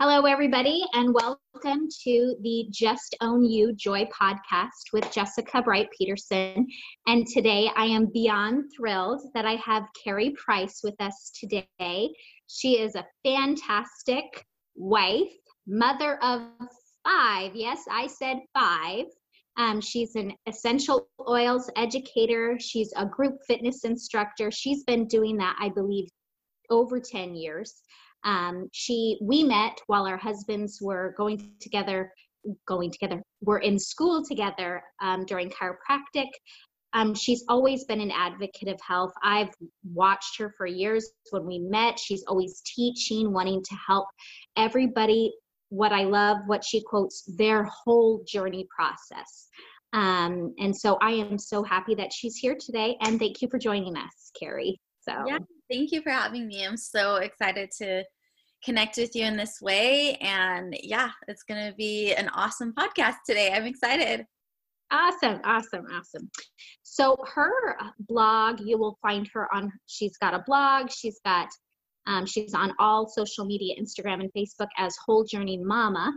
Hello, everybody, and welcome to the Just Own You Joy podcast with Jessica Bright Peterson. And today I am beyond thrilled that I have Carrie Price with us today. She is a fantastic wife, mother of 5. Yes, I said 5. She's an essential oils educator. She's a group fitness instructor. She's been doing that, I believe, over 10 years. We met while our husbands were going together, we're in school together, during chiropractic. She's always been an advocate of health. I've watched her for years. When we met, she's always teaching, wanting to help everybody. What I love, what she quotes, their whole journey process. And so I am so happy that she's here today, and thank you for joining us, Carrie. Yeah, thank you for having me. I'm so excited to connect with you in this way. And yeah, it's going to be an awesome podcast today. I'm excited. Awesome. So her blog, you will find her on, she's got a blog. She's on all social media, Instagram and Facebook as Whole Journey Mama.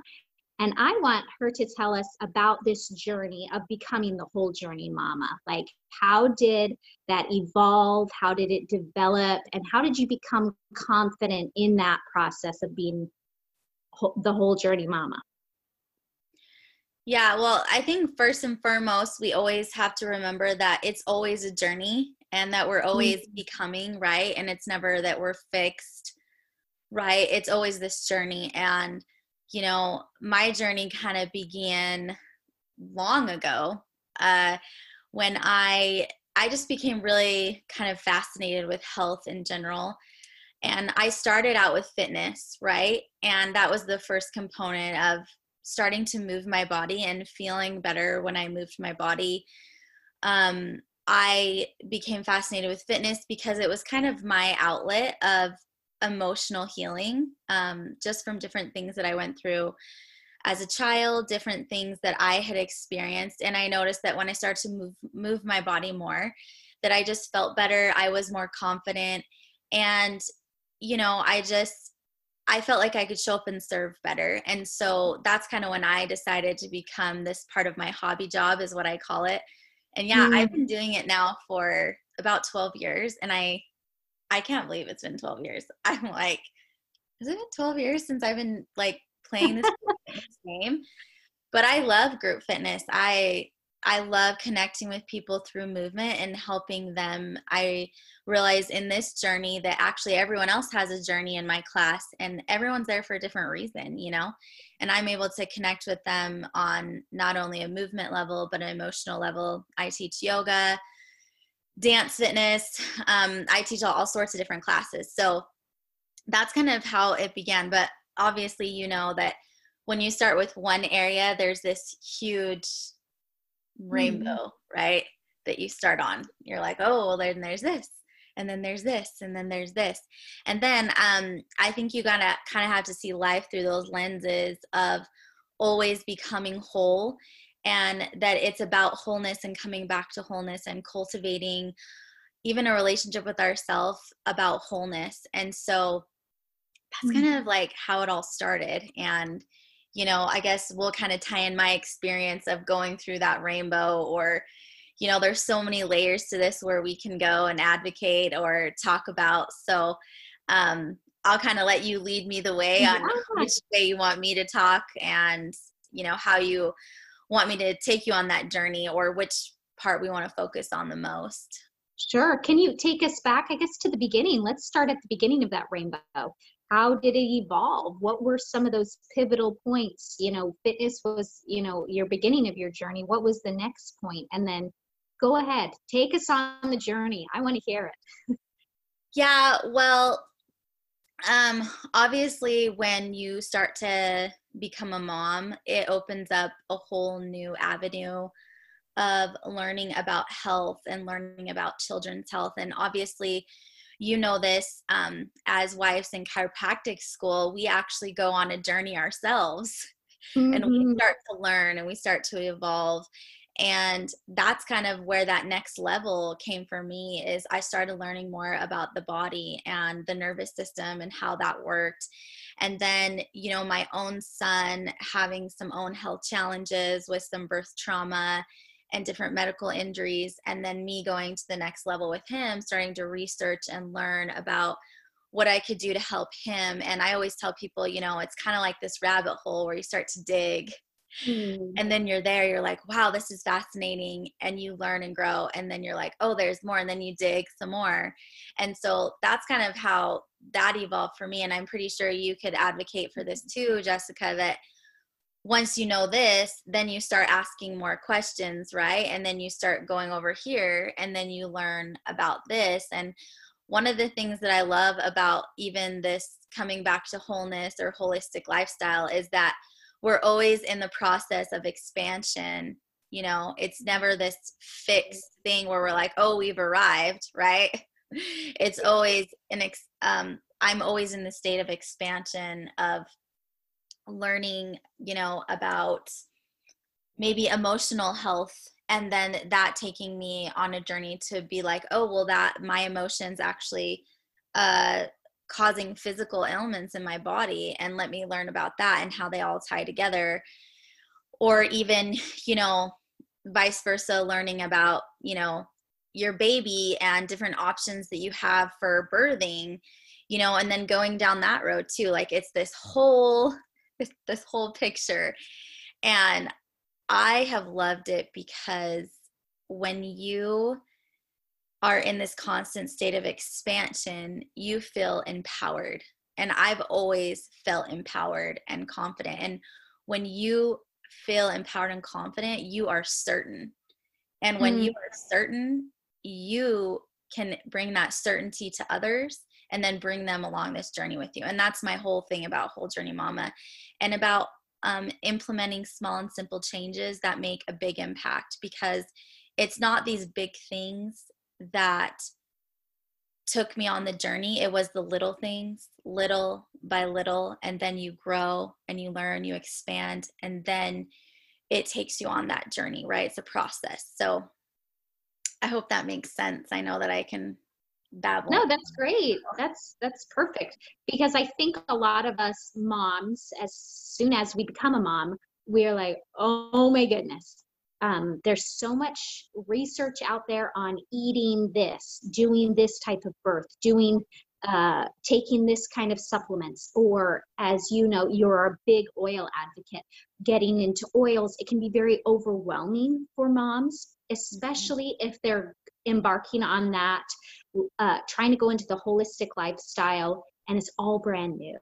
And I want her to tell us about this journey of becoming the Whole Journey Mama. Like, how did that evolve? How did it develop? And how did you become confident in that process of being the Whole Journey Mama? Yeah, well, I think first and foremost, we always have to remember that it's always a journey and that we're always becoming, right? And it's never that we're fixed, right? It's always this journey. And you know, my journey kind of began long ago when I just became really kind of fascinated with health in general. And I started out with fitness, right? And that was the first component of starting to move my body and feeling better when I moved my body. I became fascinated with fitness because it was kind of my outlet of emotional healing, just from different things that I went through as a child, different things that I had experienced. And I noticed that when I started to move my body more, that I just felt better. I was more confident. And, you know, I felt like I could show up and serve better. And so that's kind of when I decided to become this part of my hobby job, is what I call it. And yeah, I've been doing it now for about 12 years. And I can't believe it's been 12 years. I'm like, isn't it 12 years since I've been like playing this game? But I love group fitness. I love connecting with people through movement and helping them. I realize in this journey that actually everyone else has a journey in my class, and everyone's there for a different reason, you know? And I'm able to connect with them on not only a movement level, but an emotional level. I teach yoga, dance, fitness. I teach all sorts of different classes. So that's kind of how it began. But obviously, you know that when you start with one area, there's this huge rainbow, right? That you start on. You're like, oh, well, then there's this, and then there's this, and then there's this. And then I think you gotta kind of have to see life through those lenses of always becoming whole. And that it's about wholeness and coming back to wholeness and cultivating even a relationship with ourselves about wholeness. And so that's kind of like how it all started. And, you know, I guess we'll kind of tie in my experience of going through that rainbow, or, you know, there's so many layers to this where we can go and advocate or talk about. So, I'll kind of let you lead me the way on which way you want me to talk, and, you know, how you want me to take you on that journey, or which part we want to focus on the most. Sure. Can you take us back, I guess, to the beginning? Let's start at the beginning of that rainbow. How did it evolve? What were some of those pivotal points? You know, fitness was, you know, your beginning of your journey. What was the next point? And then go ahead, take us on the journey. I want to hear it. Yeah. Well, obviously when you start to become a mom, it opens up a whole new avenue of learning about health and learning about children's health. And obviously, you know this, as wives in chiropractic school, we actually go on a journey ourselves, and we start to learn and we start to evolve. And that's kind of where that next level came for me, is I started learning more about the body and the nervous system and how that worked. And then, you know, my own son having some own health challenges with some birth trauma and different medical injuries. And then me going to the next level with him, starting to research and learn about what I could do to help him. And I always tell people, you know, it's kind of like this rabbit hole where you start to dig. And then you're there, you're like, wow, this is fascinating. And you learn and grow. And then you're like, oh, there's more. And then you dig some more. And so that's kind of how that evolved for me. And I'm pretty sure you could advocate for this too, Jessica, that once you know this, then you start asking more questions, right? And then you start going over here, and then you learn about this. And one of the things that I love about even this coming back to wholeness or holistic lifestyle is that we're always in the process of expansion. You know, it's never this fixed thing where we're like, oh, we've arrived, right? It's always I'm always in the state of expansion, of learning, you know, about maybe emotional health, and then that taking me on a journey to be like, oh, well, that my emotions actually causing physical ailments in my body, and let me learn about that and how they all tie together. Or even, you know, vice versa, learning about, you know, your baby and different options that you have for birthing, you know, and then going down that road too. Like, it's this whole picture. And I have loved it, because when you are in this constant state of expansion, you feel empowered. And I've always felt empowered and confident. And when you feel empowered and confident, you are certain. And when you are certain, you can bring that certainty to others and then bring them along this journey with you. And that's my whole thing about Whole Journey Mama, and about implementing small and simple changes that make a big impact, because it's not these big things that took me on the journey. It was the little things, little by little, and then you grow and you learn, you expand, and then it takes you on that journey, right? It's a process. So I hope that makes sense. I know that I can babble. No, that's great. That's perfect. Because I think a lot of us moms, as soon as we become a mom, we're like, oh my goodness. There's so much research out there on eating this, doing this type of birth, taking this kind of supplements, or, as you know, you're a big oil advocate, getting into oils. It can be very overwhelming for moms, especially if they're embarking on that, trying to go into the holistic lifestyle, and it's all brand new.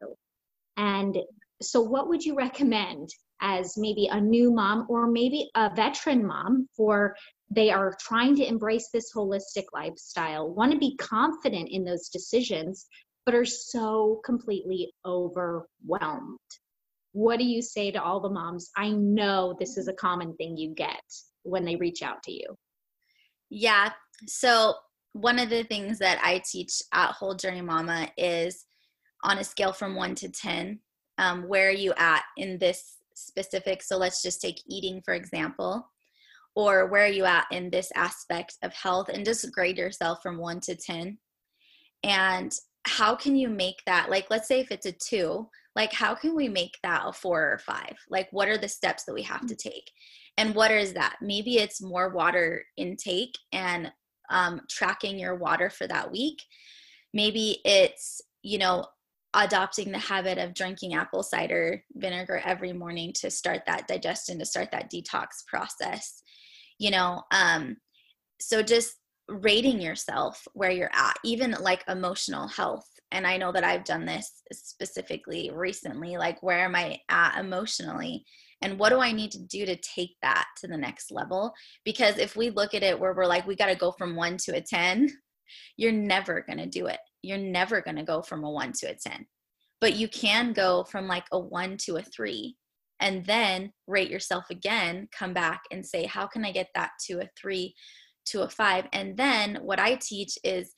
And so what would you recommend as maybe a new mom, or maybe a veteran mom, for they are trying to embrace this holistic lifestyle, want to be confident in those decisions, but are so completely overwhelmed? What do you say to all the moms? I know this is a common thing you get when they reach out to you. Yeah. So one of the things that I teach at Whole Journey Mama is, on a scale from 1 to 10, where are you at in this specific? So let's just take eating, for example, or where are you at in this aspect of health, and just grade yourself from 1 to 10. And how can you make that, like, let's say if it's a 2, like, how can we make that a 4 or 5? Like, what are the steps that we have to take? And what is that? Maybe it's more water intake and tracking your water for that week. Maybe it's, you know, adopting the habit of drinking apple cider vinegar every morning to start that digestion, to start that detox process, you know. So just rating yourself where you're at, even like emotional health. And I know that I've done this specifically recently, like, where am I at emotionally? And what do I need to do to take that to the next level? Because if we look at it where we're like, we got to go from 1 to a 10, you're never going to do it. You're never going to go from a 1 to a 10, but you can go from like a 1 to a 3, and then rate yourself again, come back and say, how can I get that to a 3 to a 5? And then what I teach is,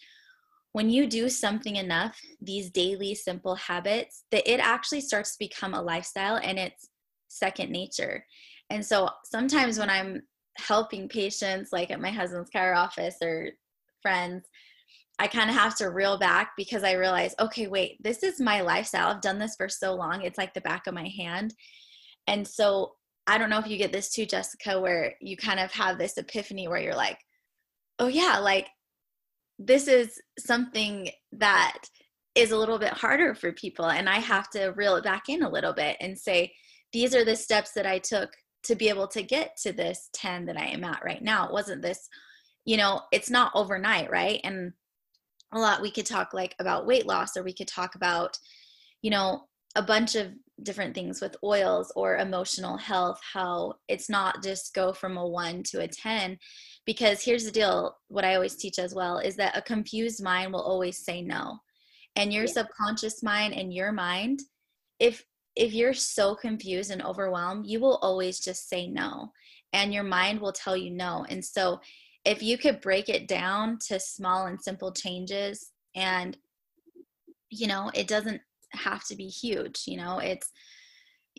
when you do something enough, these daily simple habits, that it actually starts to become a lifestyle, and it's second nature. And so sometimes when I'm helping patients like at my husband's chiropractic office or friends, I kind of have to reel back because I realize, okay, wait, this is my lifestyle. I've done this for so long. It's like the back of my hand. And so I don't know if you get this too, Jessica, where you kind of have this epiphany where you're like, oh yeah, like this is something that is a little bit harder for people. And I have to reel it back in a little bit and say, these are the steps that I took to be able to get to this 10 that I am at right now. It wasn't this, you know, it's not overnight, right? And a lot, we could talk like about weight loss, or we could talk about, you know, a bunch of different things with oils or emotional health, how it's not just go from a 1 to a 10, because here's the deal. What I always teach as well is that a confused mind will always say no. And your subconscious mind and your mind, if you're so confused and overwhelmed, you will always just say no. And your mind will tell you no. And so if you could break it down to small and simple changes, and, you know, it doesn't have to be huge, you know, it's,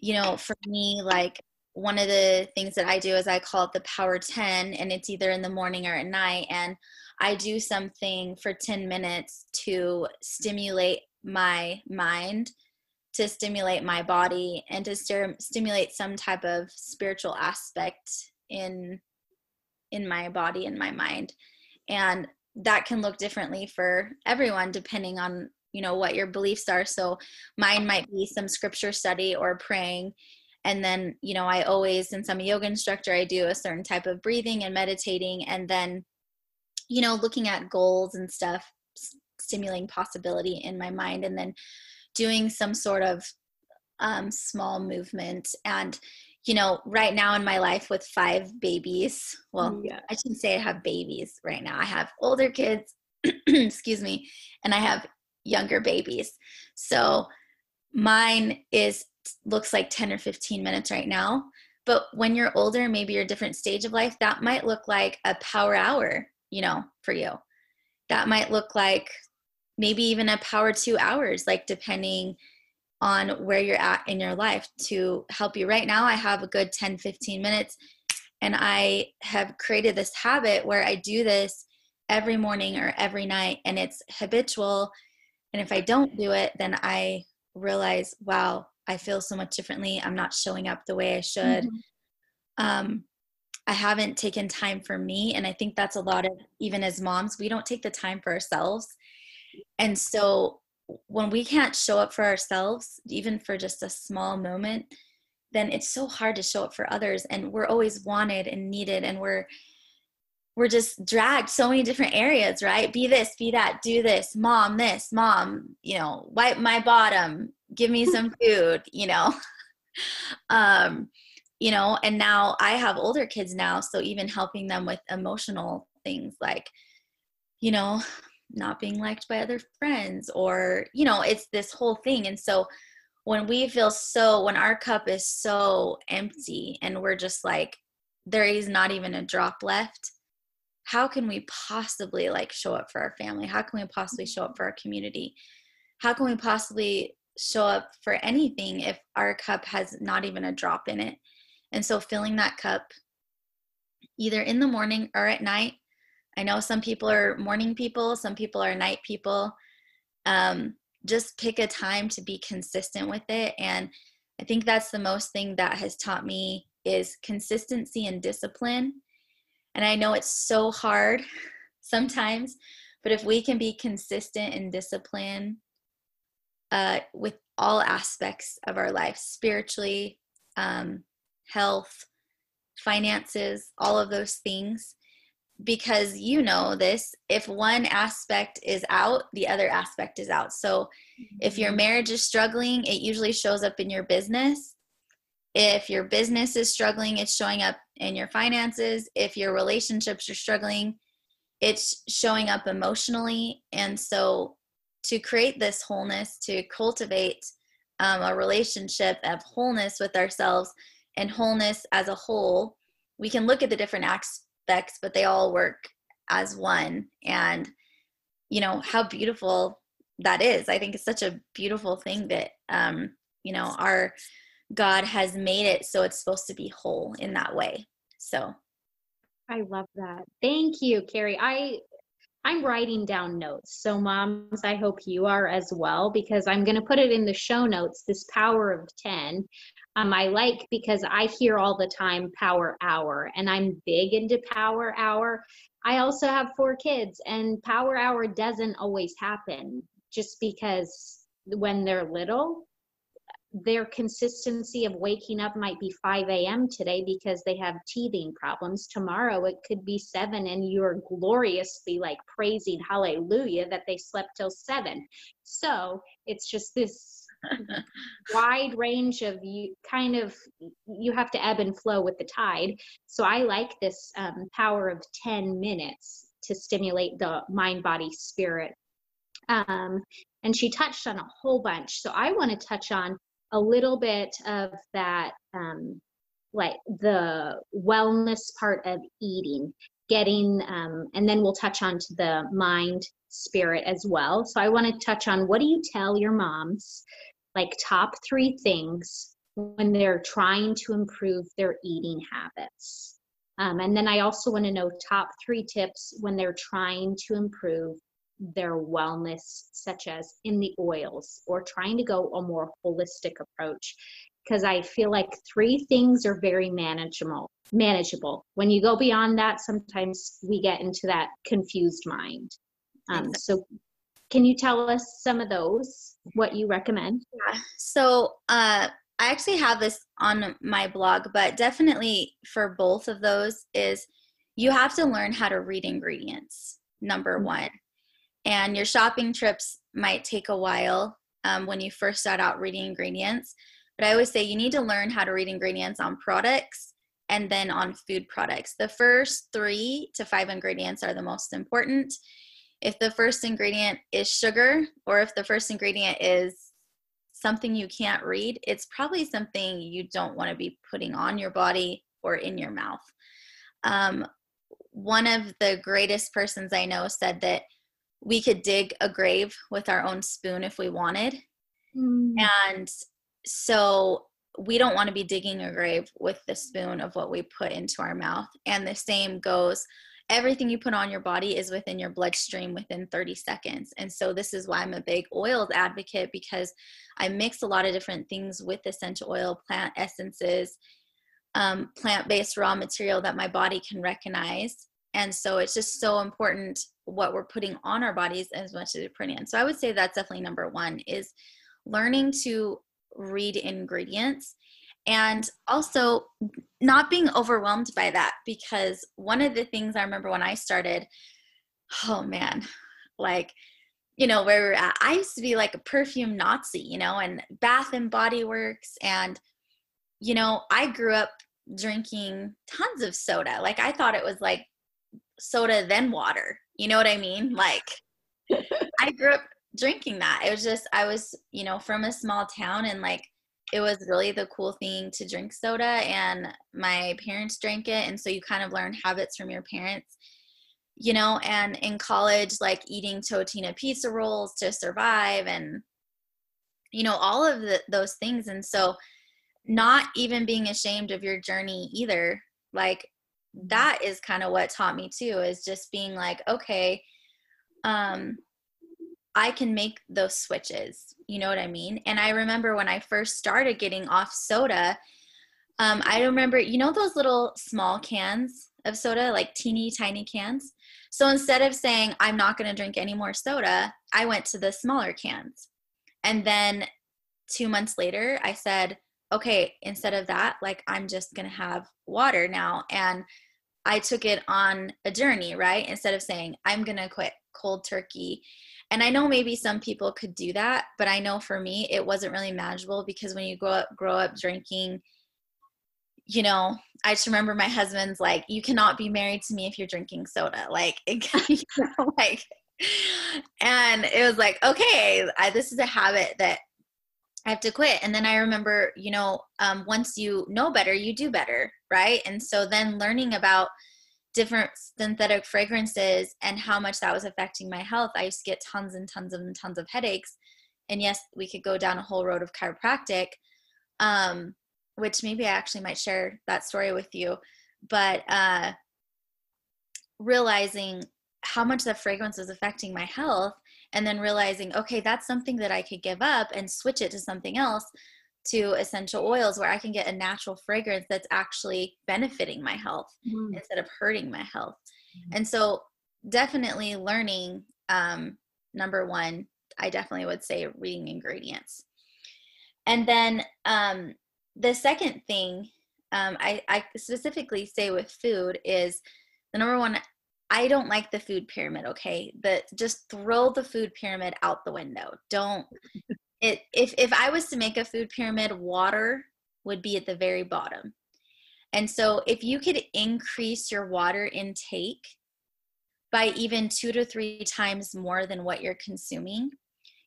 you know, for me, like one of the things that I do is I call it the power 10, and it's either in the morning or at night. And I do something for 10 minutes to stimulate my mind, to stimulate my body, and to stimulate some type of spiritual aspect in my body and my mind. And that can look differently for everyone depending on, you know, what your beliefs are. So mine might be some scripture study or praying. And then, you know, I always, since I'm a yoga instructor, I do a certain type of breathing and meditating, and then, you know, looking at goals and stuff, stimulating possibility in my mind, and then doing some sort of small movement. And, you know, right now in my life with 5 babies, well, yeah. I shouldn't say I have babies right now. I have older kids, excuse me, and I have younger babies. So mine looks like 10 or 15 minutes right now. But when you're older, maybe you're a different stage of life, that might look like a power hour, you know, for you. That might look like maybe even a power 2 hours, like depending on where you're at in your life to help you. Right now, I have a good 10, 15 minutes, and I have created this habit where I do this every morning or every night, and it's habitual. And if I don't do it, then I realize, wow, I feel so much differently. I'm not showing up the way I should. Mm-hmm. I haven't taken time for me. And I think that's a lot of, even as moms, we don't take the time for ourselves. And so when we can't show up for ourselves, even for just a small moment, then it's so hard to show up for others. And we're always wanted and needed, and we're just dragged so many different areas, right? Be this, be that, do this, mom, you know, wipe my bottom, give me some food, you know. You know, and now I have older kids now, so even helping them with emotional things like, you know, not being liked by other friends, or, you know, it's this whole thing. And so when our cup is so empty and we're just like, there is not even a drop left, how can we possibly like show up for our family? How can we possibly show up for our community? How can we possibly show up for anything if our cup has not even a drop in it? And so filling that cup either in the morning or at night. I know some people are morning people, some people are night people. Just pick a time to be consistent with it. And I think that's the most thing that has taught me is consistency and discipline. And I know it's so hard sometimes, but if we can be consistent and disciplined with all aspects of our life, spiritually, health, finances, all of those things, because you know this, if one aspect is out, the other aspect is out. So if your marriage is struggling, it usually shows up in your business. If your business is struggling, it's showing up in your finances. If your relationships are struggling, it's showing up emotionally. And so to create this wholeness, to cultivate a relationship of wholeness with ourselves and wholeness as a whole, we can look at the different aspects, but they all work as one. And you know how beautiful that is. I think it's such a beautiful thing that you know, our God has made it so it's supposed to be whole in that way. So I love that. Thank you, Carrie. I'm writing down notes. So moms, I hope you are as well, because I'm going to put it in the show notes, this power of 10. I like, because I hear all the time power hour, and I'm big into power hour. I also have 4 kids, and power hour doesn't always happen, just because when they're little, their consistency of waking up might be 5 a.m. today because they have teething problems. Tomorrow it could be 7, and you're gloriously like praising hallelujah that they slept till 7. So it's just this wide range of, you kind of, you have to ebb and flow with the tide. So I like this power of 10 minutes to stimulate the mind, body, spirit. And she touched on a whole bunch. So I want to touch on a little bit of that, like the wellness part of eating, getting, and then we'll touch on to the mind, spirit as well. So I want to touch on, what do you tell your moms, like top 3 things when they're trying to improve their eating habits? And then I also want to know top 3 tips when they're trying to improve their wellness, such as in the oils or trying to go a more holistic approach, because I feel like 3 things are very manageable. When you go beyond that, sometimes we get into that confused mind. So can you tell us some of those, what you recommend? Yeah. So I actually have this on my blog, but definitely for both of those is you have to learn how to read ingredients, number 1. And your shopping trips might take a while when you first start out reading ingredients. But I always say you need to learn how to read ingredients on products and then on food products. The first 3 to 5 ingredients are the most important. If the first ingredient is sugar, or if the first ingredient is something you can't read, it's probably something you don't want to be putting on your body or in your mouth. One of the greatest persons I know said that we could dig a grave with our own spoon if we wanted. Mm. And so we don't want to be digging a grave with the spoon of what we put into our mouth. And the same goes, everything you put on your body is within your bloodstream within 30 seconds. And so this is why I'm a big oils advocate, because I mix a lot of different things with essential oil, plant essences, plant-based raw material that my body can recognize. And so it's just so important what we're putting on our bodies as much as we're putting in. So I would say that's definitely number 1 is learning to read ingredients, and also not being overwhelmed by that. Because one of the things I remember when I started, oh man, like, you know, where we're at, I used to be like a perfume Nazi, you know, and Bath and Body Works. And, you know, I grew up drinking tons of soda. Like I thought it was like soda then water, you know what I mean? Like I grew up drinking that. It was just, I was, you know, from a small town, and like it was really the cool thing to drink soda, and my parents drank it, and so you kind of learn habits from your parents, you know. And in college, like eating Totino pizza rolls to survive, and you know, all of those things. And so not even being ashamed of your journey either, like that is kind of what taught me too, is just being like, okay, I can make those switches, you know what I mean? And I remember when I first started getting off soda, I remember, you know, those little small cans of soda, like teeny tiny cans. So instead of saying I'm not going to drink any more soda, I went to the smaller cans. And then 2 months later I said, okay, instead of that, like I'm just going to have water now. And I took it on a journey, right? Instead of saying I'm going to quit cold turkey. And I know maybe some people could do that, but I know for me, it wasn't really manageable, because when you grow up drinking, you know, I just remember my husband's like, you cannot be married to me if you're drinking soda. Like, you know, like, and it was like, okay, this is a habit that I have to quit. And then I remember, you know, once you know better, you do better, right? And so then learning about different synthetic fragrances and how much that was affecting my health. I used to get tons and tons and tons of headaches. And yes, we could go down a whole road of chiropractic, which maybe I actually might share that story with you. But realizing how much the fragrance is affecting my health, and then realizing, okay, that's something that I could give up and switch it to something else, to essential oils, where I can get a natural fragrance that's actually benefiting my health instead of hurting my health. And so definitely learning, number one, I definitely would say reading ingredients. And then the second thing I specifically say with food is the number one, I don't like the food pyramid. Okay. But just throw the food pyramid out the window. Don't it. If I was to make a food pyramid, water would be at the very bottom. And so if you could increase your water intake by even 2 to 3 times more than what you're consuming,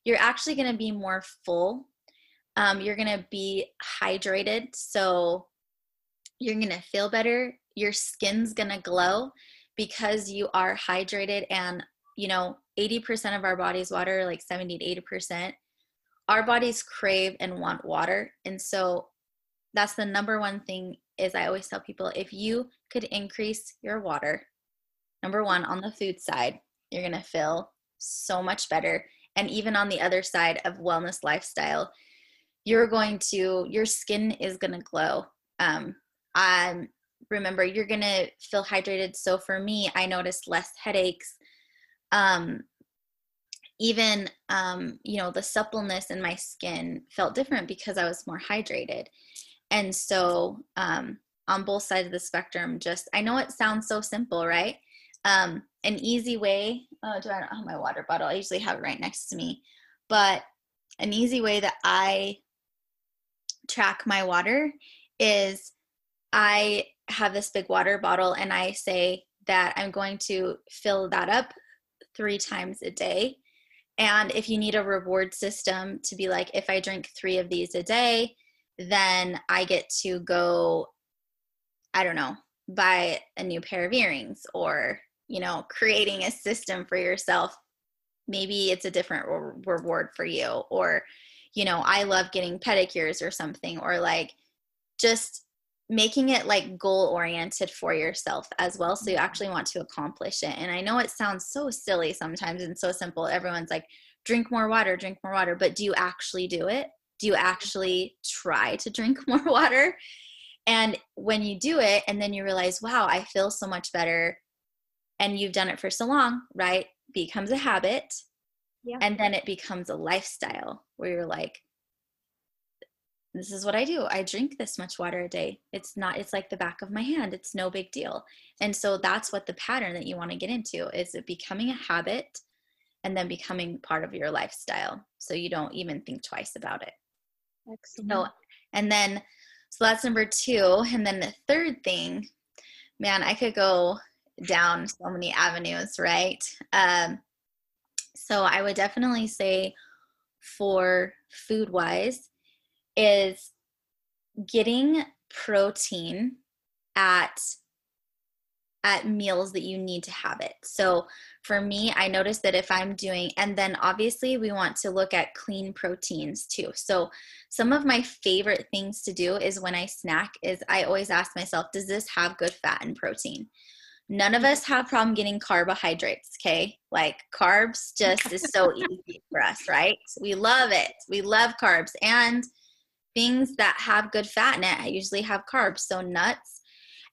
you're actually going to be more full. You're going to be hydrated. So you're going to feel better. Your skin's going to glow because you are hydrated. And, you know, 80% of our body's water, like 70 to 80%, our bodies crave and want water. And so that's the number one thing is I always tell people, if you could increase your water, number one, on the food side, you're going to feel so much better. And even on the other side of wellness lifestyle, your skin is going to glow. Remember, you're going to feel hydrated. So for me, I noticed less headaches. The suppleness in my skin felt different because I was more hydrated. And so on both sides of the spectrum, I know it sounds so simple, right? An easy way, do I not have my water bottle? I usually have it right next to me. But an easy way that I track my water is I have this big water bottle and I say that I'm going to fill that up 3 times a day. And if you need a reward system to be like, if I drink 3 of these a day, then I get to go, I don't know, buy a new pair of earrings or, you know, creating a system for yourself. Maybe it's a different reward for you, or, you know, I love getting pedicures or something, or like just making it like goal oriented for yourself as well. So you actually want to accomplish it. And I know it sounds so silly sometimes and so simple. Everyone's like, drink more water, but do you actually do it? Do you actually try to drink more water? And when you do it, and then you realize, wow, I feel so much better. And you've done it for so long, right? Becomes a habit. Yeah. And then it becomes a lifestyle where you're like, this is what I do. I drink this much water a day. It's like the back of my hand. It's no big deal. And so that's what the pattern that you want to get into is, it becoming a habit and then becoming part of your lifestyle. So you don't even think twice about it. Excellent. So that's number 2. And then the third thing, man, I could go down so many avenues, right? So I would definitely say for food wise, is getting protein at meals that you need to have it. So for me, I noticed that if I'm doing, and then obviously we want to look at clean proteins too. So some of my favorite things to do is when I snack is I always ask myself, does this have good fat and protein? None of us have problem getting carbohydrates, okay? Like carbs just is so easy for us, right? We love it. We love carbs, and things that have good fat in it usually have carbs, so nuts.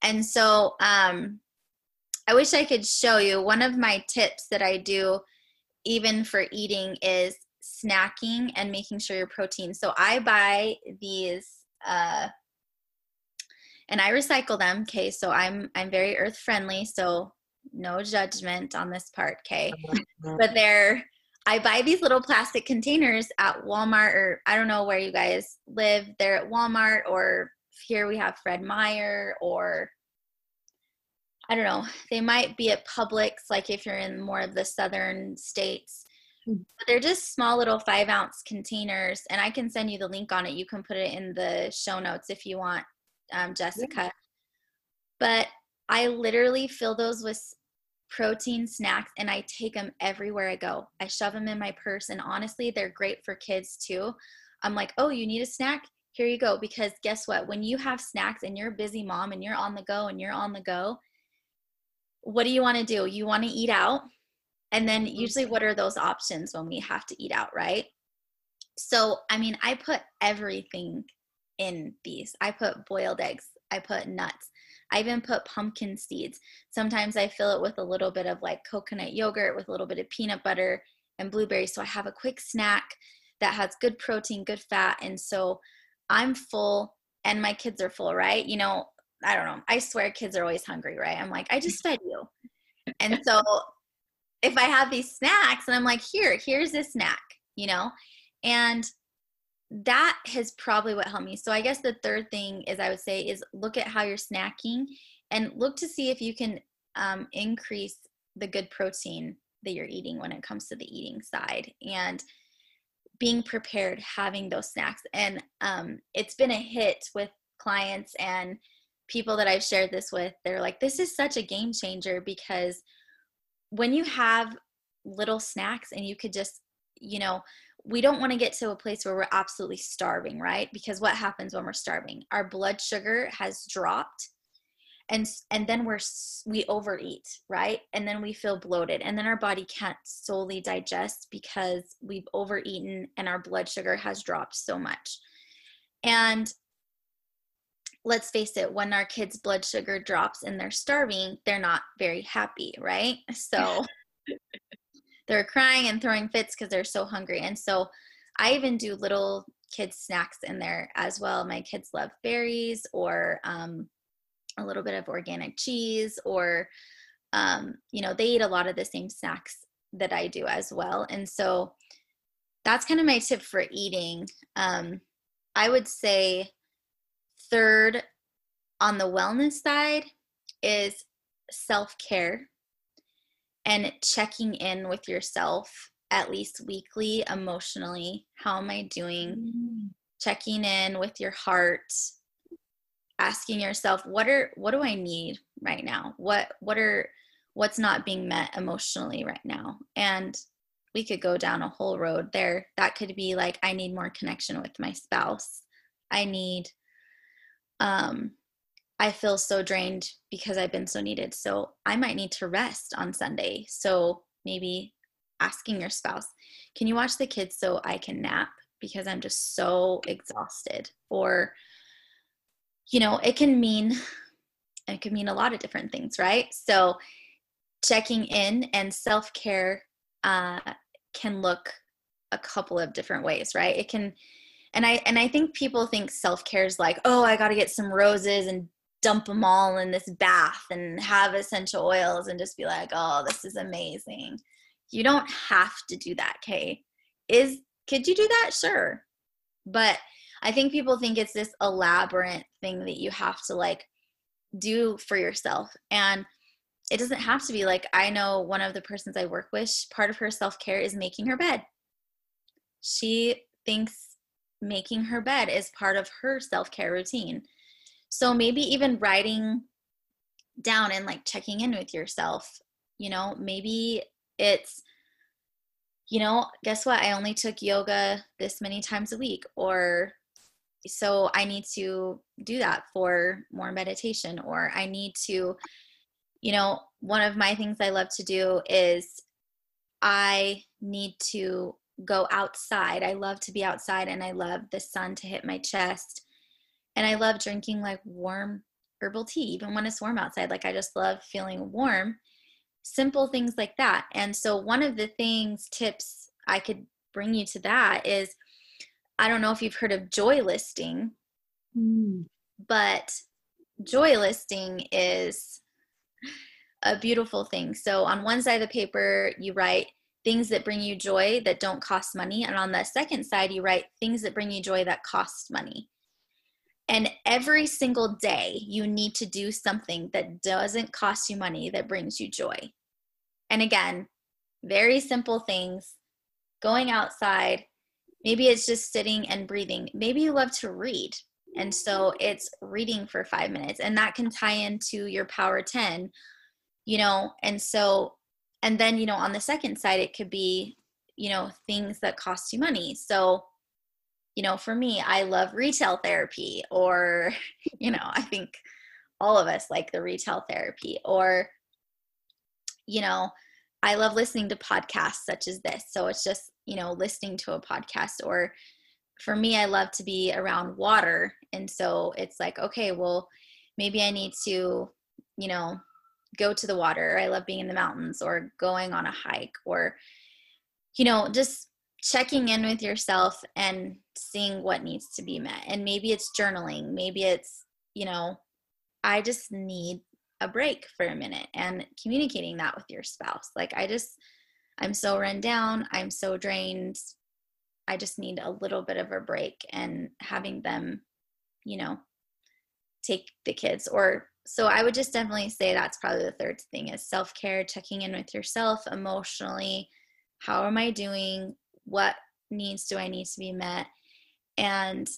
And so I wish I could show you one of my tips that I do even for eating is snacking and making sure your protein. So I buy these and I recycle them, okay? So I'm very earth friendly, so no judgment on this part, okay? But I buy these little plastic containers at Walmart, or I don't know where you guys live. They're at Walmart, or here we have Fred Meyer, or I don't know. They might be at Publix, like if you're in more of the southern states. But they're just small little 5-ounce containers, and I can send you the link on it. You can put it in the show notes if you want, Jessica. Yeah. But I literally fill those with protein snacks, and I take them everywhere I go. I shove them in my purse, and honestly, they're great for kids too. I'm like, oh, you need a snack? Here you go. Because guess what? When you have snacks and you're a busy mom and you're on the go, what do you want to do? You want to eat out. And then usually what are those options when we have to eat out, right? So, I mean, I put everything in these. I put boiled eggs. I put nuts. I even put pumpkin seeds. Sometimes I fill it with a little bit of like coconut yogurt with a little bit of peanut butter and blueberries. So I have a quick snack that has good protein, good fat. And so I'm full and my kids are full, right? You know, I don't know. I swear kids are always hungry, right? I'm like, I just fed you. And so if I have these snacks and I'm like, here's this snack, you know? And that has probably what helped me. So I guess the third thing is I would say is look at how you're snacking and look to see if you can increase the good protein that you're eating when it comes to the eating side and being prepared, having those snacks. And it's been a hit with clients and people that I've shared this with. They're like, this is such a game changer because when you have little snacks and you could just, you know, we don't want to get to a place where we're absolutely starving, right? Because what happens when we're starving? Our blood sugar has dropped and then we overeat, right? And then we feel bloated and then our body can't solely digest because we've overeaten and our blood sugar has dropped so much. And let's face it, when our kids' blood sugar drops and they're starving, they're not very happy, right? So they're crying and throwing fits because they're so hungry. And so I even do little kids snacks in there as well. My kids love berries or a little bit of organic cheese or, you know, they eat a lot of the same snacks that I do as well. And so that's kind of my tip for eating. I would say third on the wellness side is self-care. And checking in with yourself at least weekly, emotionally. How am I doing? Mm. Checking in with your heart, asking yourself, what do I need right now? What's not being met emotionally right now? And we could go down a whole road there. That could be like, I need more connection with my spouse. I need, I feel so drained because I've been so needed. So I might need to rest on Sunday. So maybe asking your spouse, can you watch the kids so I can nap because I'm just so exhausted? Or, you know, it can mean a lot of different things, right? So checking in and self-care can look a couple of different ways, right? It can, and I think people think self-care is like, oh, I got to get some roses and dump them all in this bath and have essential oils and just be like, oh, this is amazing. You don't have to do that, Kay. Could you do that? Sure. But I think people think it's this elaborate thing that you have to like do for yourself. And it doesn't have to be like, I know one of the persons I work with, part of her self-care is making her bed. She thinks making her bed is part of her self-care routine. So maybe even writing down and like checking in with yourself, you know, maybe it's, you know, guess what? I only took yoga this many times a week, or so I need to do that for more meditation, or I need to, you know, one of my things I love to do is I need to go outside. I love to be outside and I love the sun to hit my chest. And I love drinking like warm herbal tea, even when it's warm outside. Like I just love feeling warm, simple things like that. And so one of the tips I could bring you to that is, I don't know if you've heard of joy listing, but joy listing is a beautiful thing. So on one side of the paper, you write things that bring you joy that don't cost money. And on the second side, you write things that bring you joy that cost money. And every single day, you need to do something that doesn't cost you money, that brings you joy. And again, very simple things, going outside. Maybe it's just sitting and breathing. Maybe you love to read. And so it's reading for 5 minutes, and that can tie into your power 10, you know? And so, and then, you know, on the second side, it could be, you know, things that cost you money. So, you know, for me, I love retail therapy, or, you know, I think all of us like the retail therapy, or you know, I love listening to podcasts such as this. So it's just, you know, listening to a podcast, or for me, I love to be around water. And so it's like, okay, well, maybe I need to, you know, go to the water. I love being in the mountains or going on a hike, or, you know, just checking in with yourself and seeing what needs to be met. And maybe it's journaling. Maybe it's, you know, I just need a break for a minute, and communicating that with your spouse. Like, I'm so run down. I'm so drained. I just need a little bit of a break, and having them, you know, take the kids. Or so I would just definitely say that's probably the third thing, is self-care, checking in with yourself emotionally. How am I doing? What needs do I need to be met? And,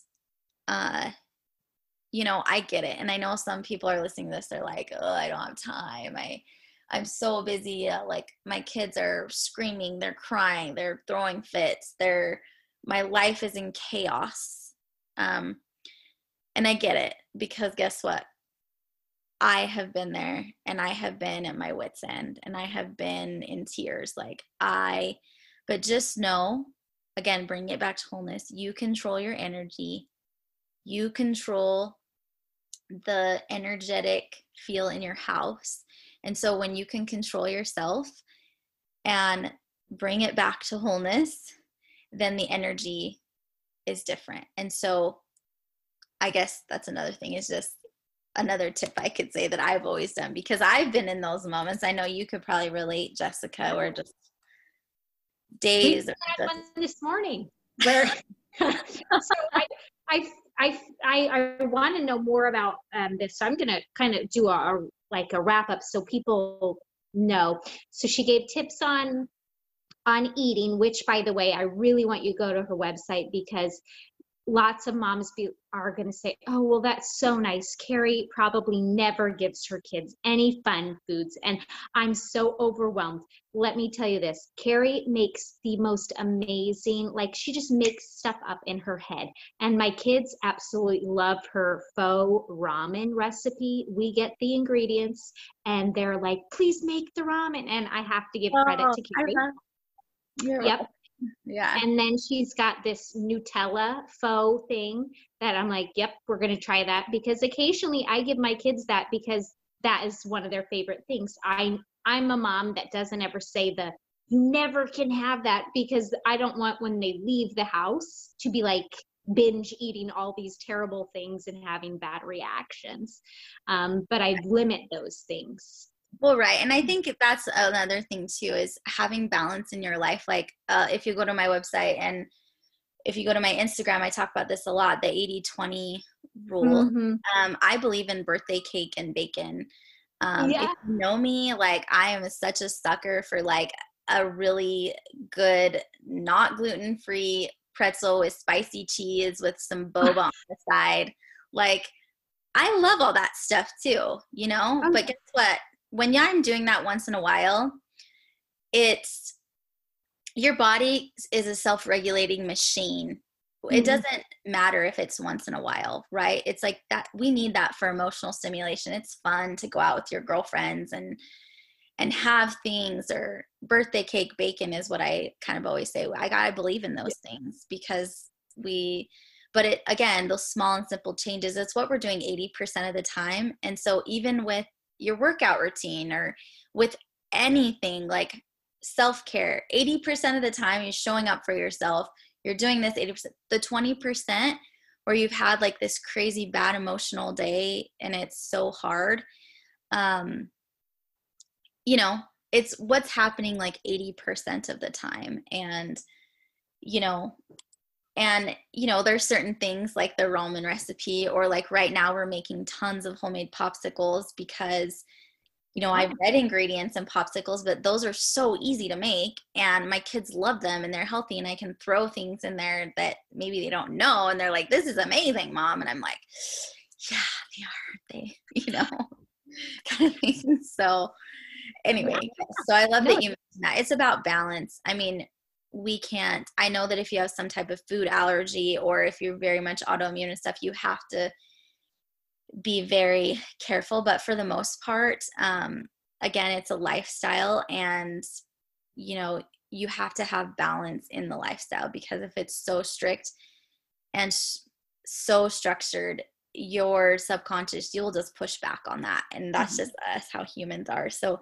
you know, I get it. And I know some people are listening to this. They're like, oh, I don't have time. I'm so busy. Like, my kids are screaming, they're crying, they're throwing fits. My life is in chaos. And I get it, because guess what? I have been there, and I have been at my wit's end, and I have been in tears. But just know, again, bring it back to wholeness. You control your energy. You control the energetic feel in your house. And so when you can control yourself and bring it back to wholeness, then the energy is different. And so I guess that's another thing, is just another tip I could say that I've always done, because I've been in those moments. I know you could probably relate, Jessica, or just days. We had one this morning where so I want to know more about this. So I'm going to kind of do a wrap up so people know. So she gave tips on eating, which, by the way, I really want you to go to her website, because lots of moms are going to say, oh, well, that's so nice. Carrie probably never gives her kids any fun foods, and I'm so overwhelmed. Let me tell you this. Carrie makes the most amazing, she just makes stuff up in her head. And my kids absolutely love her faux ramen recipe. We get the ingredients, and they're like, please make the ramen. And I have to give credit to Carrie. Yep. Yeah. And then she's got this Nutella faux thing that I'm like, yep, we're going to try that, because occasionally I give my kids that, because that is one of their favorite things. I'm a mom that doesn't ever say you never can have that, because I don't want, when they leave the house, to be binge eating all these terrible things and having bad reactions. But I limit those things. Well, right. And I think that's another thing too, is having balance in your life. If you go to my website, and if you go to my Instagram, I talk about this a lot, the 80-20 rule. Mm-hmm. I believe in birthday cake and bacon. If you know me, I am such a sucker for a really good, not gluten-free pretzel with spicy cheese with some boba on the side. I love all that stuff too, you know, okay. But guess what? When I'm doing that once in a while, it's your body is a self-regulating machine. Mm-hmm. It doesn't matter if it's once in a while, right? It's like that. We need that for emotional stimulation. It's fun to go out with your girlfriends and have things, or birthday cake, bacon is what I kind of always say. I gotta believe in those things, because those small and simple changes, it's what we're doing 80% of the time. And so even with your workout routine, or with anything, self-care, 80% of the time you're showing up for yourself, you're doing this 80%. The 20% where you've had this crazy bad emotional day and it's so hard, you know, it's what's happening 80% of the time. And, you know, there's certain things like the ramen recipe, or right now we're making tons of homemade popsicles, because, you know, I've read ingredients in popsicles, but those are so easy to make, and my kids love them, and they're healthy, and I can throw things in there that maybe they don't know. And they're like, this is amazing, Mom. And I'm like, yeah, they are, you know, kind of thing. So anyway, so I love that you mentioned that. It's about balance. I mean, I know that if you have some type of food allergy, or if you're very much autoimmune and stuff, you have to be very careful. But for the most part, again, it's a lifestyle, and, you know, you have to have balance in the lifestyle, because if it's so strict and so structured, your subconscious, you'll just push back on that. And that's just us, how humans are. So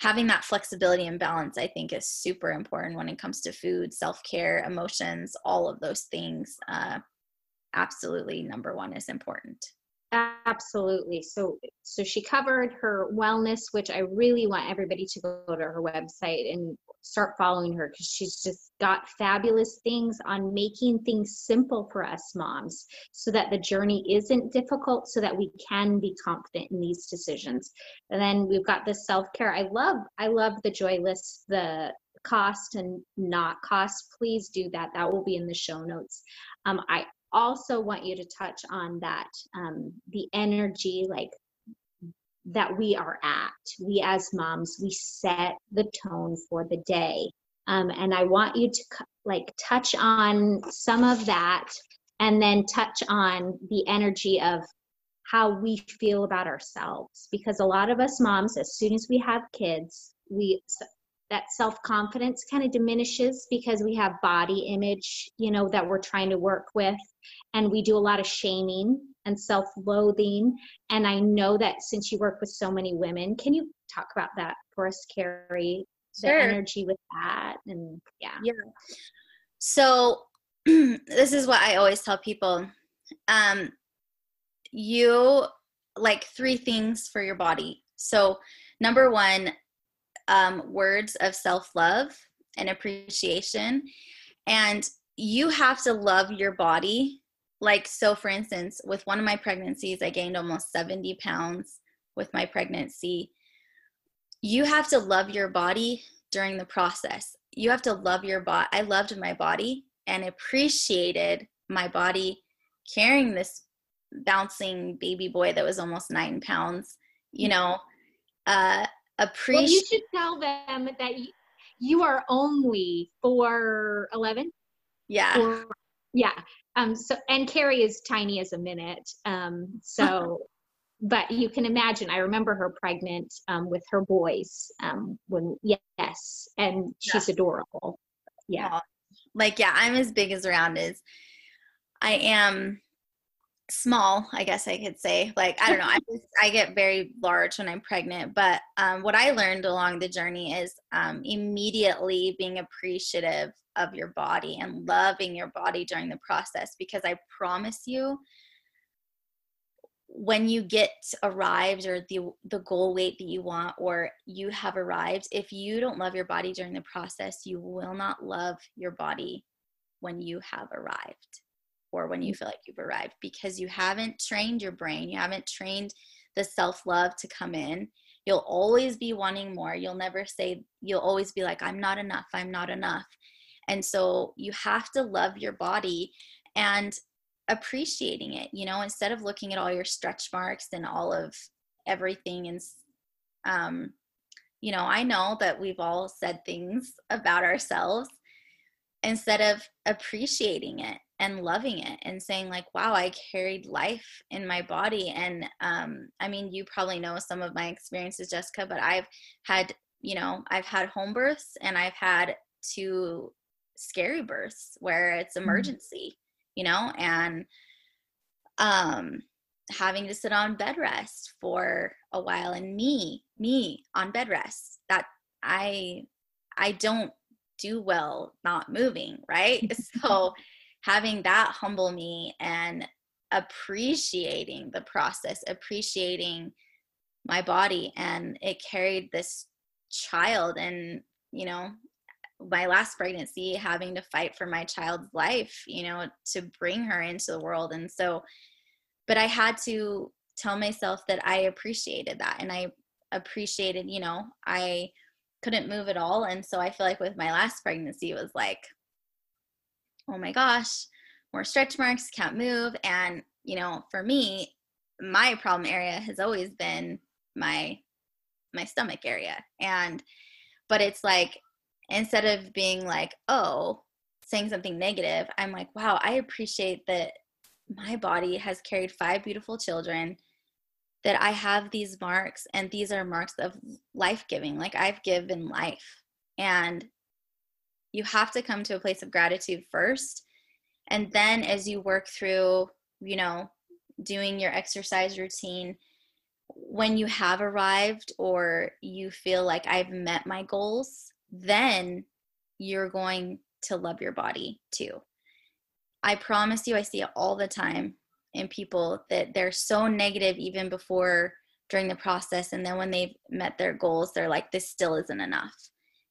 having that flexibility and balance, I think, is super important when it comes to food, self-care, emotions, all of those things. Absolutely. Number one is important. Absolutely. So she covered her wellness, which I really want everybody to go to her website and start following her, because she's just got fabulous things on making things simple for us moms, so that the journey isn't difficult, so that we can be confident in these decisions. And then we've got the self-care. I love the joy list, the cost and not cost. Please do that. That will be in the show notes. I also want you to touch on that, the energy, like, that we are at. We as moms, we set the tone for the day. And I want you to touch on some of that, and then touch on the energy of how we feel about ourselves. Because a lot of us moms, as soon as we have kids, that self-confidence kind of diminishes, because we have body image, you know, that we're trying to work with, and we do a lot of shaming and self-loathing. And I know that since you work with so many women, can you talk about that for us, Carrie? Sure. The energy with that, and yeah. So this is what I always tell people. You like three things for your body. So number one, words of self-love and appreciation. And you have to love your body. Like, so for instance, with one of my pregnancies, I gained almost 70 pounds with my pregnancy. You have to love your body during the process. You have to love your body. I loved my body and appreciated my body carrying this bouncing baby boy that was almost 9 pounds, you know, well, you should tell them that you are only 4'11". Yeah. So, and Carrie is tiny as a minute. But you can imagine, I remember her pregnant, with her boys, and she's adorable. Yeah. I'm as big as around as I am. Small, I guess I could say. I don't know. I get very large when I'm pregnant. But what I learned along the journey is immediately being appreciative of your body and loving your body during the process. Because I promise you, when you get arrived, or the goal weight that you want, or you have arrived, if you don't love your body during the process, you will not love your body when you have arrived, or when you feel like you've arrived, because you haven't trained your brain. You haven't trained the self-love to come in. You'll always be wanting more. You'll always be like, I'm not enough. I'm not enough. And so you have to love your body and appreciating it, you know, instead of looking at all your stretch marks and all of everything. And, you know, I know that we've all said things about ourselves, instead of appreciating it and loving it and saying like, wow, I carried life in my body. And, I mean, you probably know some of my experiences, Jessica, but I've had home births, and I've had 2 scary births where it's emergency, you know, and, having to sit on bed rest for a while, and me on bed rest, that I don't do well not moving. Right. So having that humble me and appreciating the process, appreciating my body, and it carried this child. And, you know, my last pregnancy, having to fight for my child's life, you know, to bring her into the world. And so, but I had to tell myself that I appreciated that, and I appreciated, you know, I couldn't move at all. And so I feel like with my last pregnancy, it was like, oh my gosh, more stretch marks, can't move. And, you know, for me, my problem area has always been my stomach area. And, but it's like, instead of being like, oh, saying something negative, I'm like, wow, I appreciate that my body has carried 5 beautiful children that I have these marks, and these are marks of life-giving. Like, I've given life, and you have to come to a place of gratitude first. And then as you work through, you know, doing your exercise routine, when you have arrived or you feel like I've met my goals, then you're going to love your body too. I promise you, I see it all the time in people that they're so negative even before, during the process. And then when they've met their goals, they're like, this still isn't enough.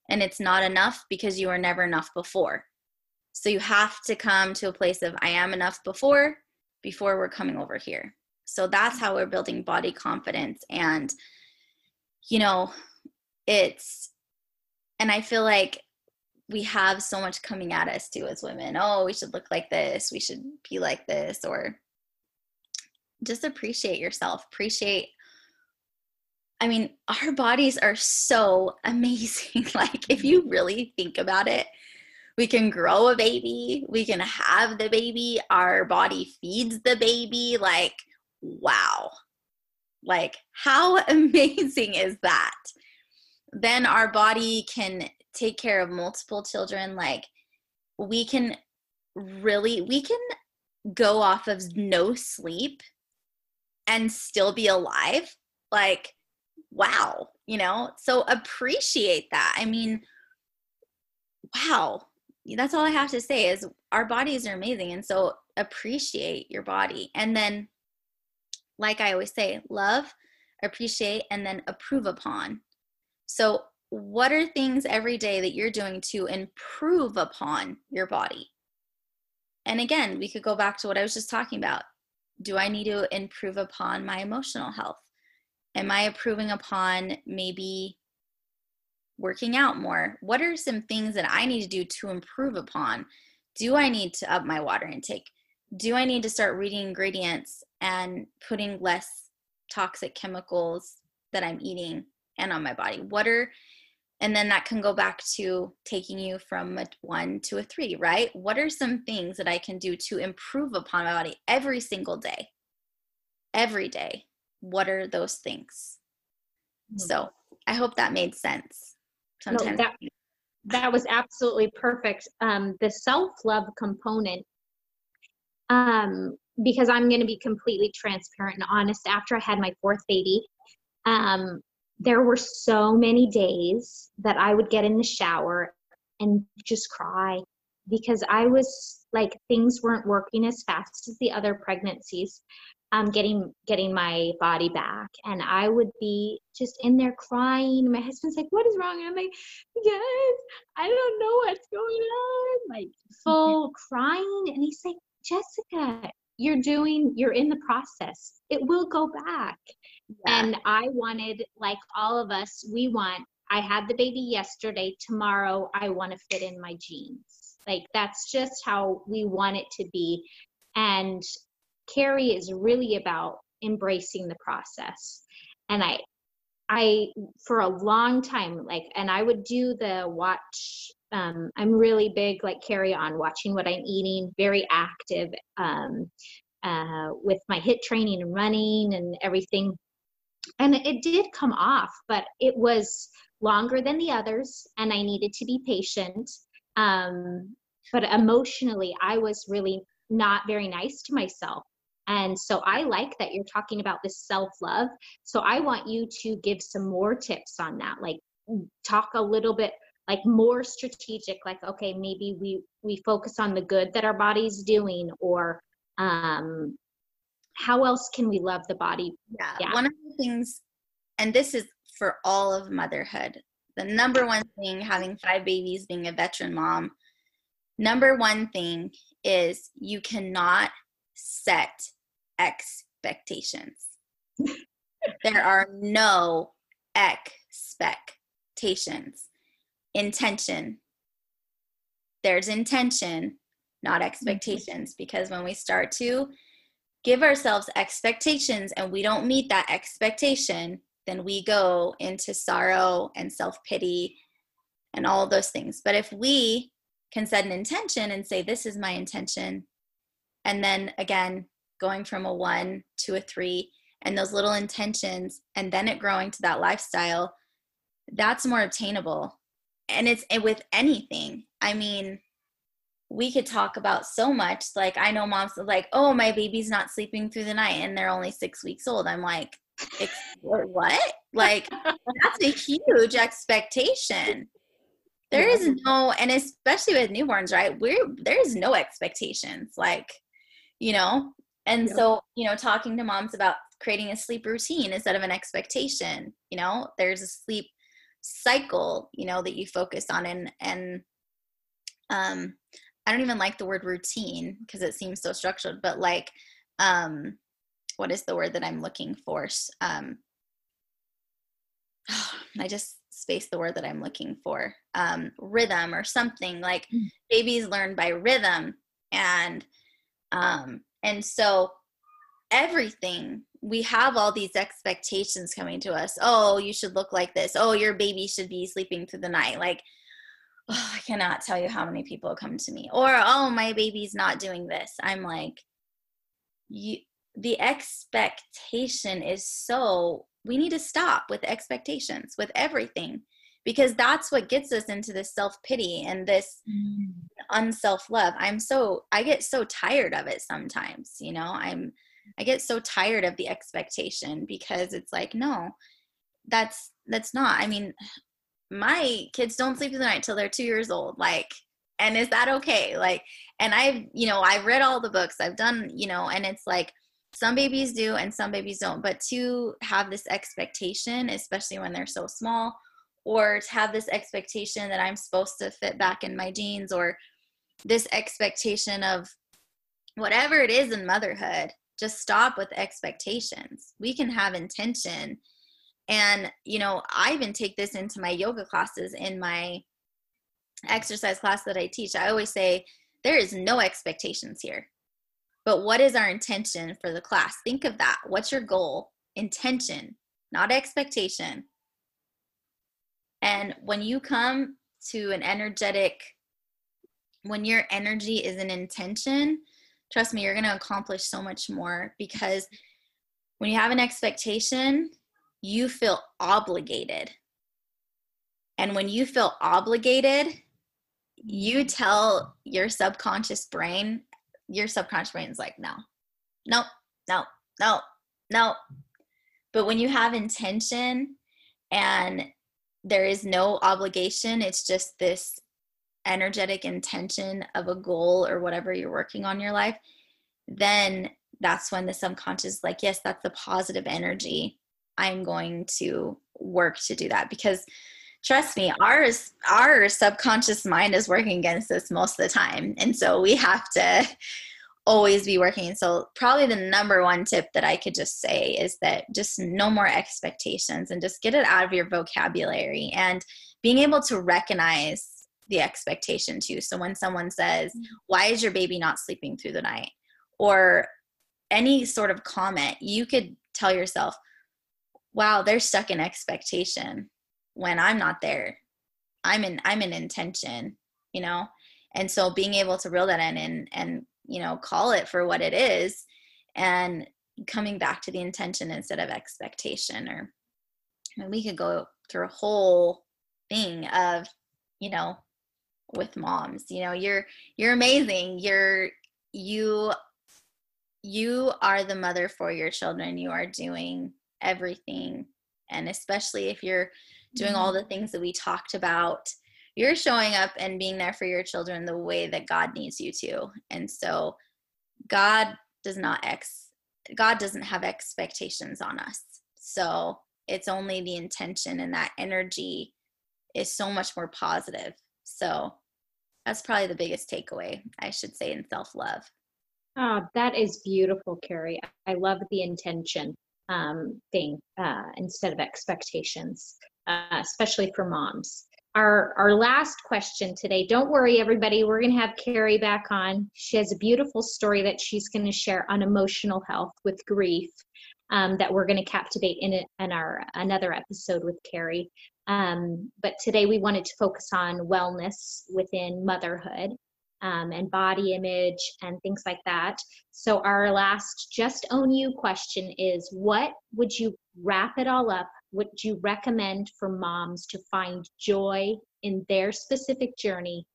And it's not enough because you were never enough before. So you have to come to a place of I am enough before we're coming over here. So that's how we're building body confidence. And, you know, and I feel like we have so much coming at us too as women. Oh, we should look like this. We should be like this. Or just appreciate yourself. I mean, our bodies are so amazing. Like, if you really think about it, we can grow a baby. We can have the baby. Our body feeds the baby. Like, wow. Like, how amazing is that? Then our body can take care of multiple children. Like, we can go off of no sleep and still be alive. Like, wow, you know? So appreciate that. I mean, wow. That's all I have to say is our bodies are amazing. And so appreciate your body. And then, like I always say, love, appreciate, and then improve upon. So what are things every day that you're doing to improve upon your body? And again, we could go back to what I was just talking about. Do I need to improve upon my emotional health? Am I improving upon maybe working out more? What are some things that I need to do to improve upon? Do I need to up my water intake? Do I need to start reading ingredients and putting less toxic chemicals that I'm eating and on my body? And then that can go back to taking you from a 1 to a 3, right? What are some things that I can do to improve upon my body every single day? Every day. What are those things? Mm-hmm. So I hope that made sense. No, that was absolutely perfect. The self-love component, because I'm going to be completely transparent and honest. After I had my 4th baby, there were so many days that I would get in the shower and just cry because I was like, things weren't working as fast as the other pregnancies. Getting my body back, and I would be just in there crying. My husband's like, "What is wrong?" And I'm like, "Yes, I don't know what's going on." Like, full crying, and he's like, "Jessica, you're in the process. It will go back." Yeah. And I wanted, like all of us, I had the baby yesterday. Tomorrow, I want to fit in my jeans. Like, that's just how we want it to be, and Carrie is really about embracing the process. And I for a long time, like, and I would do the watch. I'm really big, like Carrie, on watching what I'm eating, very active with my HIIT training and running and everything. And it did come off, but it was longer than the others, and I needed to be patient. But emotionally, I was really not very nice to myself. And so I like that you're talking about this self-love. So I want you to give some more tips on that. Like, talk a little bit, like, more strategic, like, okay, maybe we focus on the good that our body's doing, or how else can we love the body? Yeah. One of the things, and this is for all of motherhood, the number one thing, having 5 babies, being a veteran mom, number one thing is you cannot set expectations. There are no expectations. Intention. There's intention, not expectations, because when we start to give ourselves expectations and we don't meet that expectation, then we go into sorrow and self-pity and all those things. But if we can set an intention and say, this is my intention. And then again, going from a 1 to a 3, and those little intentions, and then it growing to that lifestyle, that's more obtainable. And it's with anything. I mean, we could talk about so much. Like, I know moms are like, oh, my baby's not sleeping through the night and they're only 6 weeks old. I'm like, what? Like, that's a huge expectation. There is no, and especially with newborns, right? There is no expectations, like, you know? And so, you know, talking to moms about creating a sleep routine instead of an expectation, you know, there's a sleep cycle, you know, that you focus on. And I don't even like the word routine because it seems so structured, but like, what is the word that I'm looking for? I just spaced the word that I'm looking for, rhythm or something. Like, babies learn by rhythm. And so everything, we have all these expectations coming to us. Oh, you should look like this. Oh, your baby should be sleeping through the night. Like, oh, I cannot tell you how many people come to me. Or, oh, my baby's not doing this. I'm like, the expectation is so, we need to stop with expectations, with everything, because that's what gets us into this self-pity and this unself-love. I get so tired of it sometimes, you know, I get so tired of the expectation, because it's like, no, that's not, I mean, my kids don't sleep through the night till they're 2 years old. Like, and is that okay? Like, and I've read all the books I've done, you know, and it's like, some babies do and some babies don't, but to have this expectation, especially when they're so small, or to have this expectation that I'm supposed to fit back in my jeans, or this expectation of whatever it is in motherhood, just stop with expectations. We can have intention. And, you know, I even take this into my yoga classes, in my exercise class that I teach. I always say, there is no expectations here. But what is our intention for the class? Think of that. What's your goal? Intention, not expectation. And when you come to when your energy is an intention, trust me, you're going to accomplish so much more, because when you have an expectation, you feel obligated. And when you feel obligated, you tell your subconscious brain, your subconscious brain is like, no. But when you have intention and there is no obligation, it's just this energetic intention of a goal or whatever you're working on in your life, then that's when the subconscious is like, yes, that's the positive energy. I'm going to work to do that, because trust me, our subconscious mind is working against us most of the time. And so we have to always be working. So probably the number one tip that I could just say is that just no more expectations, and just get it out of your vocabulary, and being able to recognize the expectation too. So when someone says, why is your baby not sleeping through the night? Or any sort of comment, you could tell yourself, wow, they're stuck in expectation. When I'm not there, I'm in intention, you know? And so being able to reel that in and, you know, call it for what it is, and coming back to the intention instead of expectation. Or, I mean, we could go through a whole thing of, you know, with moms, you know, you're amazing. You are the mother for your children. You are doing everything. And especially if you're doing all the things that we talked about, you're showing up and being there for your children the way that God needs you to. And so God doesn't have expectations on us. So it's only the intention, and that energy is so much more positive. So that's probably the biggest takeaway, I should say, in self-love. Oh, that is beautiful, Carrie. I love the intention thing instead of expectations. Especially for moms. Our last question today, don't worry, everybody, we're going to have Carrie back on. She has a beautiful story that she's going to share on emotional health with grief that we're going to captivate in another episode with Carrie. But today we wanted to focus on wellness within motherhood. and body image and things like that. So our last Just Own You question is, what would you wrap it all up? Would you recommend for moms to find joy in their specific journey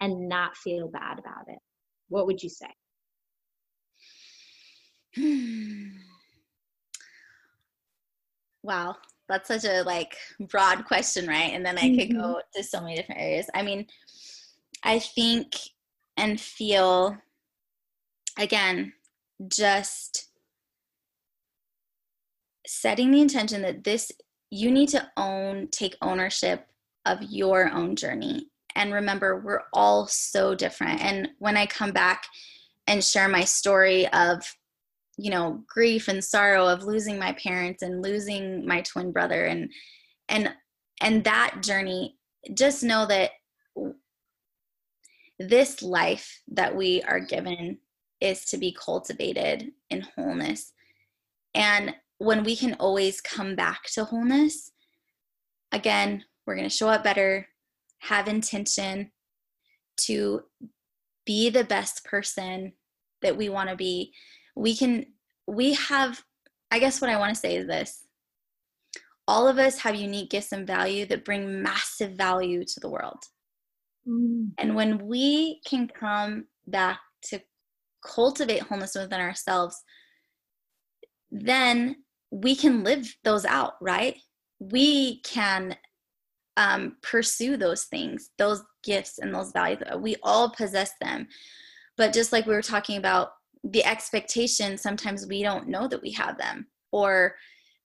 and not feel bad about it? What would you say? Wow, that's such a broad question, right? And then I could go to so many different areas. I mean, I think and feel, again, just setting the intention that this, you need to take ownership of your own journey. And remember, we're all so different. And when I come back and share my story of, grief and sorrow of losing my parents and losing my twin brother and that journey, just know that this life that we are given is to be cultivated in wholeness. And when we can always come back to wholeness, again, we're going to show up better, have intention to be the best person that we want to be. I guess what I want to say is this. All of us have unique gifts and value that bring massive value to the world. And when we can come back to cultivate wholeness within ourselves, then we can live those out, right? We can pursue those things, those gifts and those values. We all possess them. But just like we were talking about the expectation, sometimes we don't know that we have them, or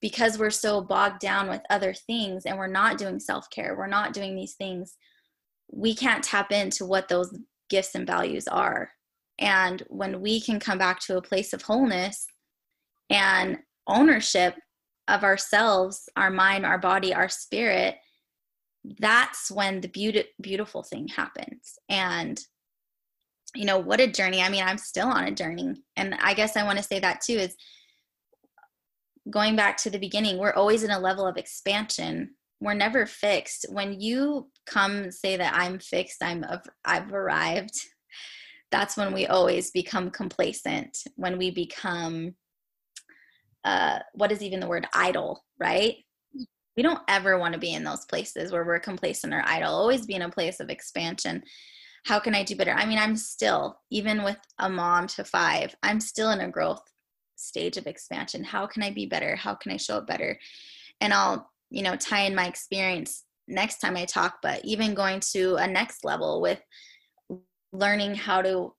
because we're so bogged down with other things and we're not doing self-care, we're not doing these things, we can't tap into what those gifts and values are. And when we can come back to a place of wholeness and ownership of ourselves, our mind, our body, our spirit, that's when the beautiful thing happens. And, what a journey. I mean, I'm still on a journey. And I guess I want to say that too, is going back to the beginning, we're always in a level of expansion. We're never fixed. When you come say that I'm fixed, I've arrived, that's when we always become complacent, when we become, what is even the word, idle, right? We don't ever want to be in those places where we're complacent or idle, always be in a place of expansion. How can I do better? I mean, I'm still, even with a mom to 5, I'm still in a growth stage of expansion. How can I be better? How can I show up better? And I'll tie in my experience next time I talk, but even going to a next level with learning how to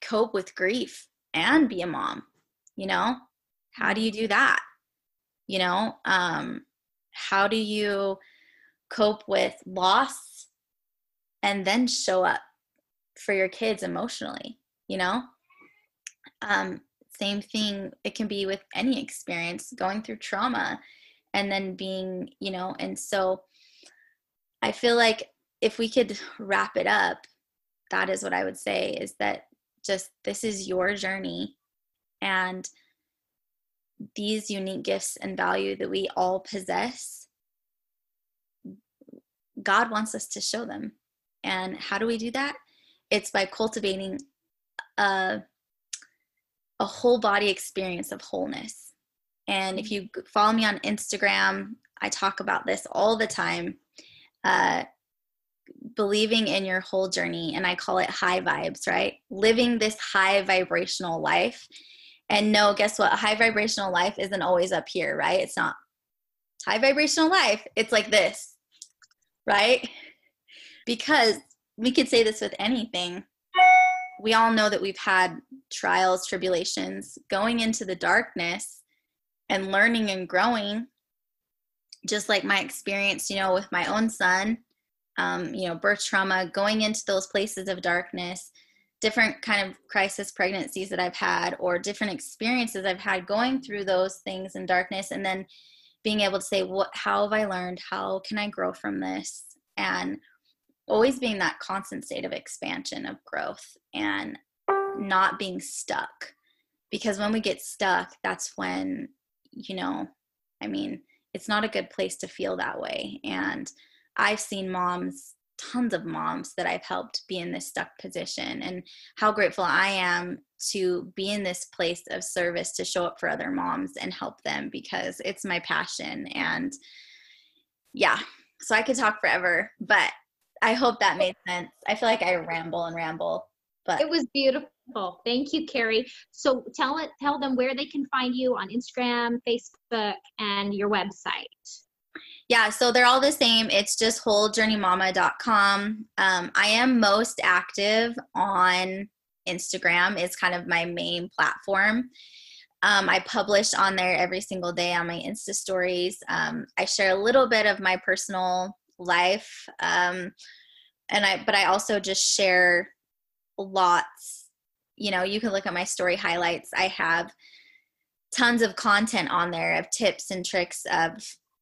cope with grief and be a mom, how do you do that? How do you cope with loss and then show up for your kids emotionally? Same thing. It can be with any experience, going through trauma, and then being, and so I feel like if we could wrap it up, that is what I would say, is that just this is your journey, and these unique gifts and value that we all possess, God wants us to show them. And how do we do that? It's by cultivating a whole body experience of wholeness. And if you follow me on Instagram, I talk about this all the time, believing in your whole journey. And I call it high vibes, right? Living this high vibrational life. And no, guess what? A high vibrational life isn't always up here, right? It's not high vibrational life. It's like this, right? Because we could say this with anything. We all know that we've had trials, tribulations, going into the darkness, and learning and growing, just like my experience, with my own son, birth trauma, going into those places of darkness, different kind of crisis pregnancies that I've had, or different experiences I've had going through those things in darkness, and then being able to say, how have I learned? How can I grow from this? And always being that constant state of expansion, of growth, and not being stuck. Because when we get stuck, that's when it's not a good place to feel that way. And I've seen moms tons of moms that I've helped be in this stuck position, and how grateful I am to be in this place of service, to show up for other moms and help them, because it's my passion. And yeah, so I could talk forever, but I hope that made sense. I feel like I ramble, but it was beautiful. Thank you, Carrie. So tell them where they can find you on Instagram, Facebook, and your website. Yeah, so they're all the same. It's just wholejourneymama.com. I am most active on Instagram. It's kind of my main platform. I publish on there every single day on my Insta stories. I share a little bit of my personal life, but I also just share lots. You know, you can look at my story highlights. I have tons of content on there of tips and tricks of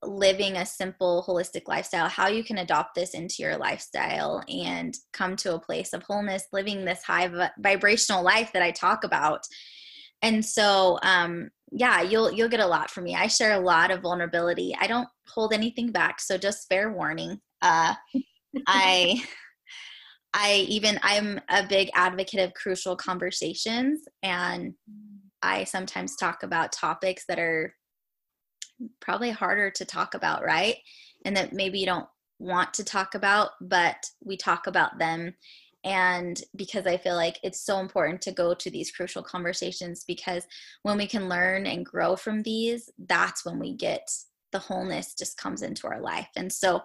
living a simple holistic lifestyle, how you can adopt this into your lifestyle and come to a place of wholeness, living this high vibrational life that I talk about. And so, yeah, you'll get a lot from me. I share a lot of vulnerability. I don't hold anything back. So just fair warning. I'm a big advocate of crucial conversations, and I sometimes talk about topics that are probably harder to talk about, right? And that maybe you don't want to talk about, but we talk about them. And because I feel like it's so important to go to these crucial conversations, because when we can learn and grow from these, that's when we get the wholeness just comes into our life. And so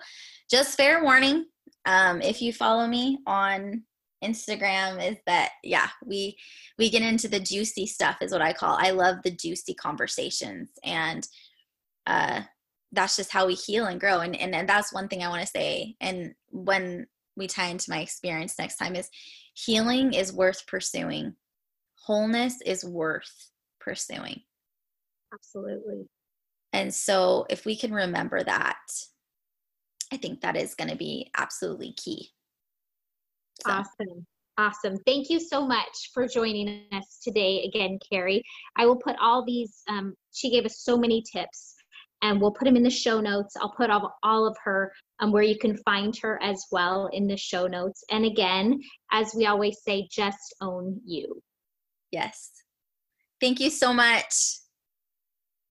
just fair warning, if you follow me on Instagram, is that, yeah, we get into the juicy stuff, is what I call. I love the juicy conversations, and that's just how we heal and grow. And that's one thing I want to say. And when we tie into my experience next time, is healing is worth pursuing. Wholeness is worth pursuing. Absolutely. And so if we can remember that, I think that is going to be absolutely key. So. Awesome. Awesome. Thank you so much for joining us today again, Carrie. I will put all these, she gave us so many tips, and we'll put them in the show notes. I'll put all of her, where you can find her as well, in the show notes. And again, as we always say, just own you. Yes. Thank you so much.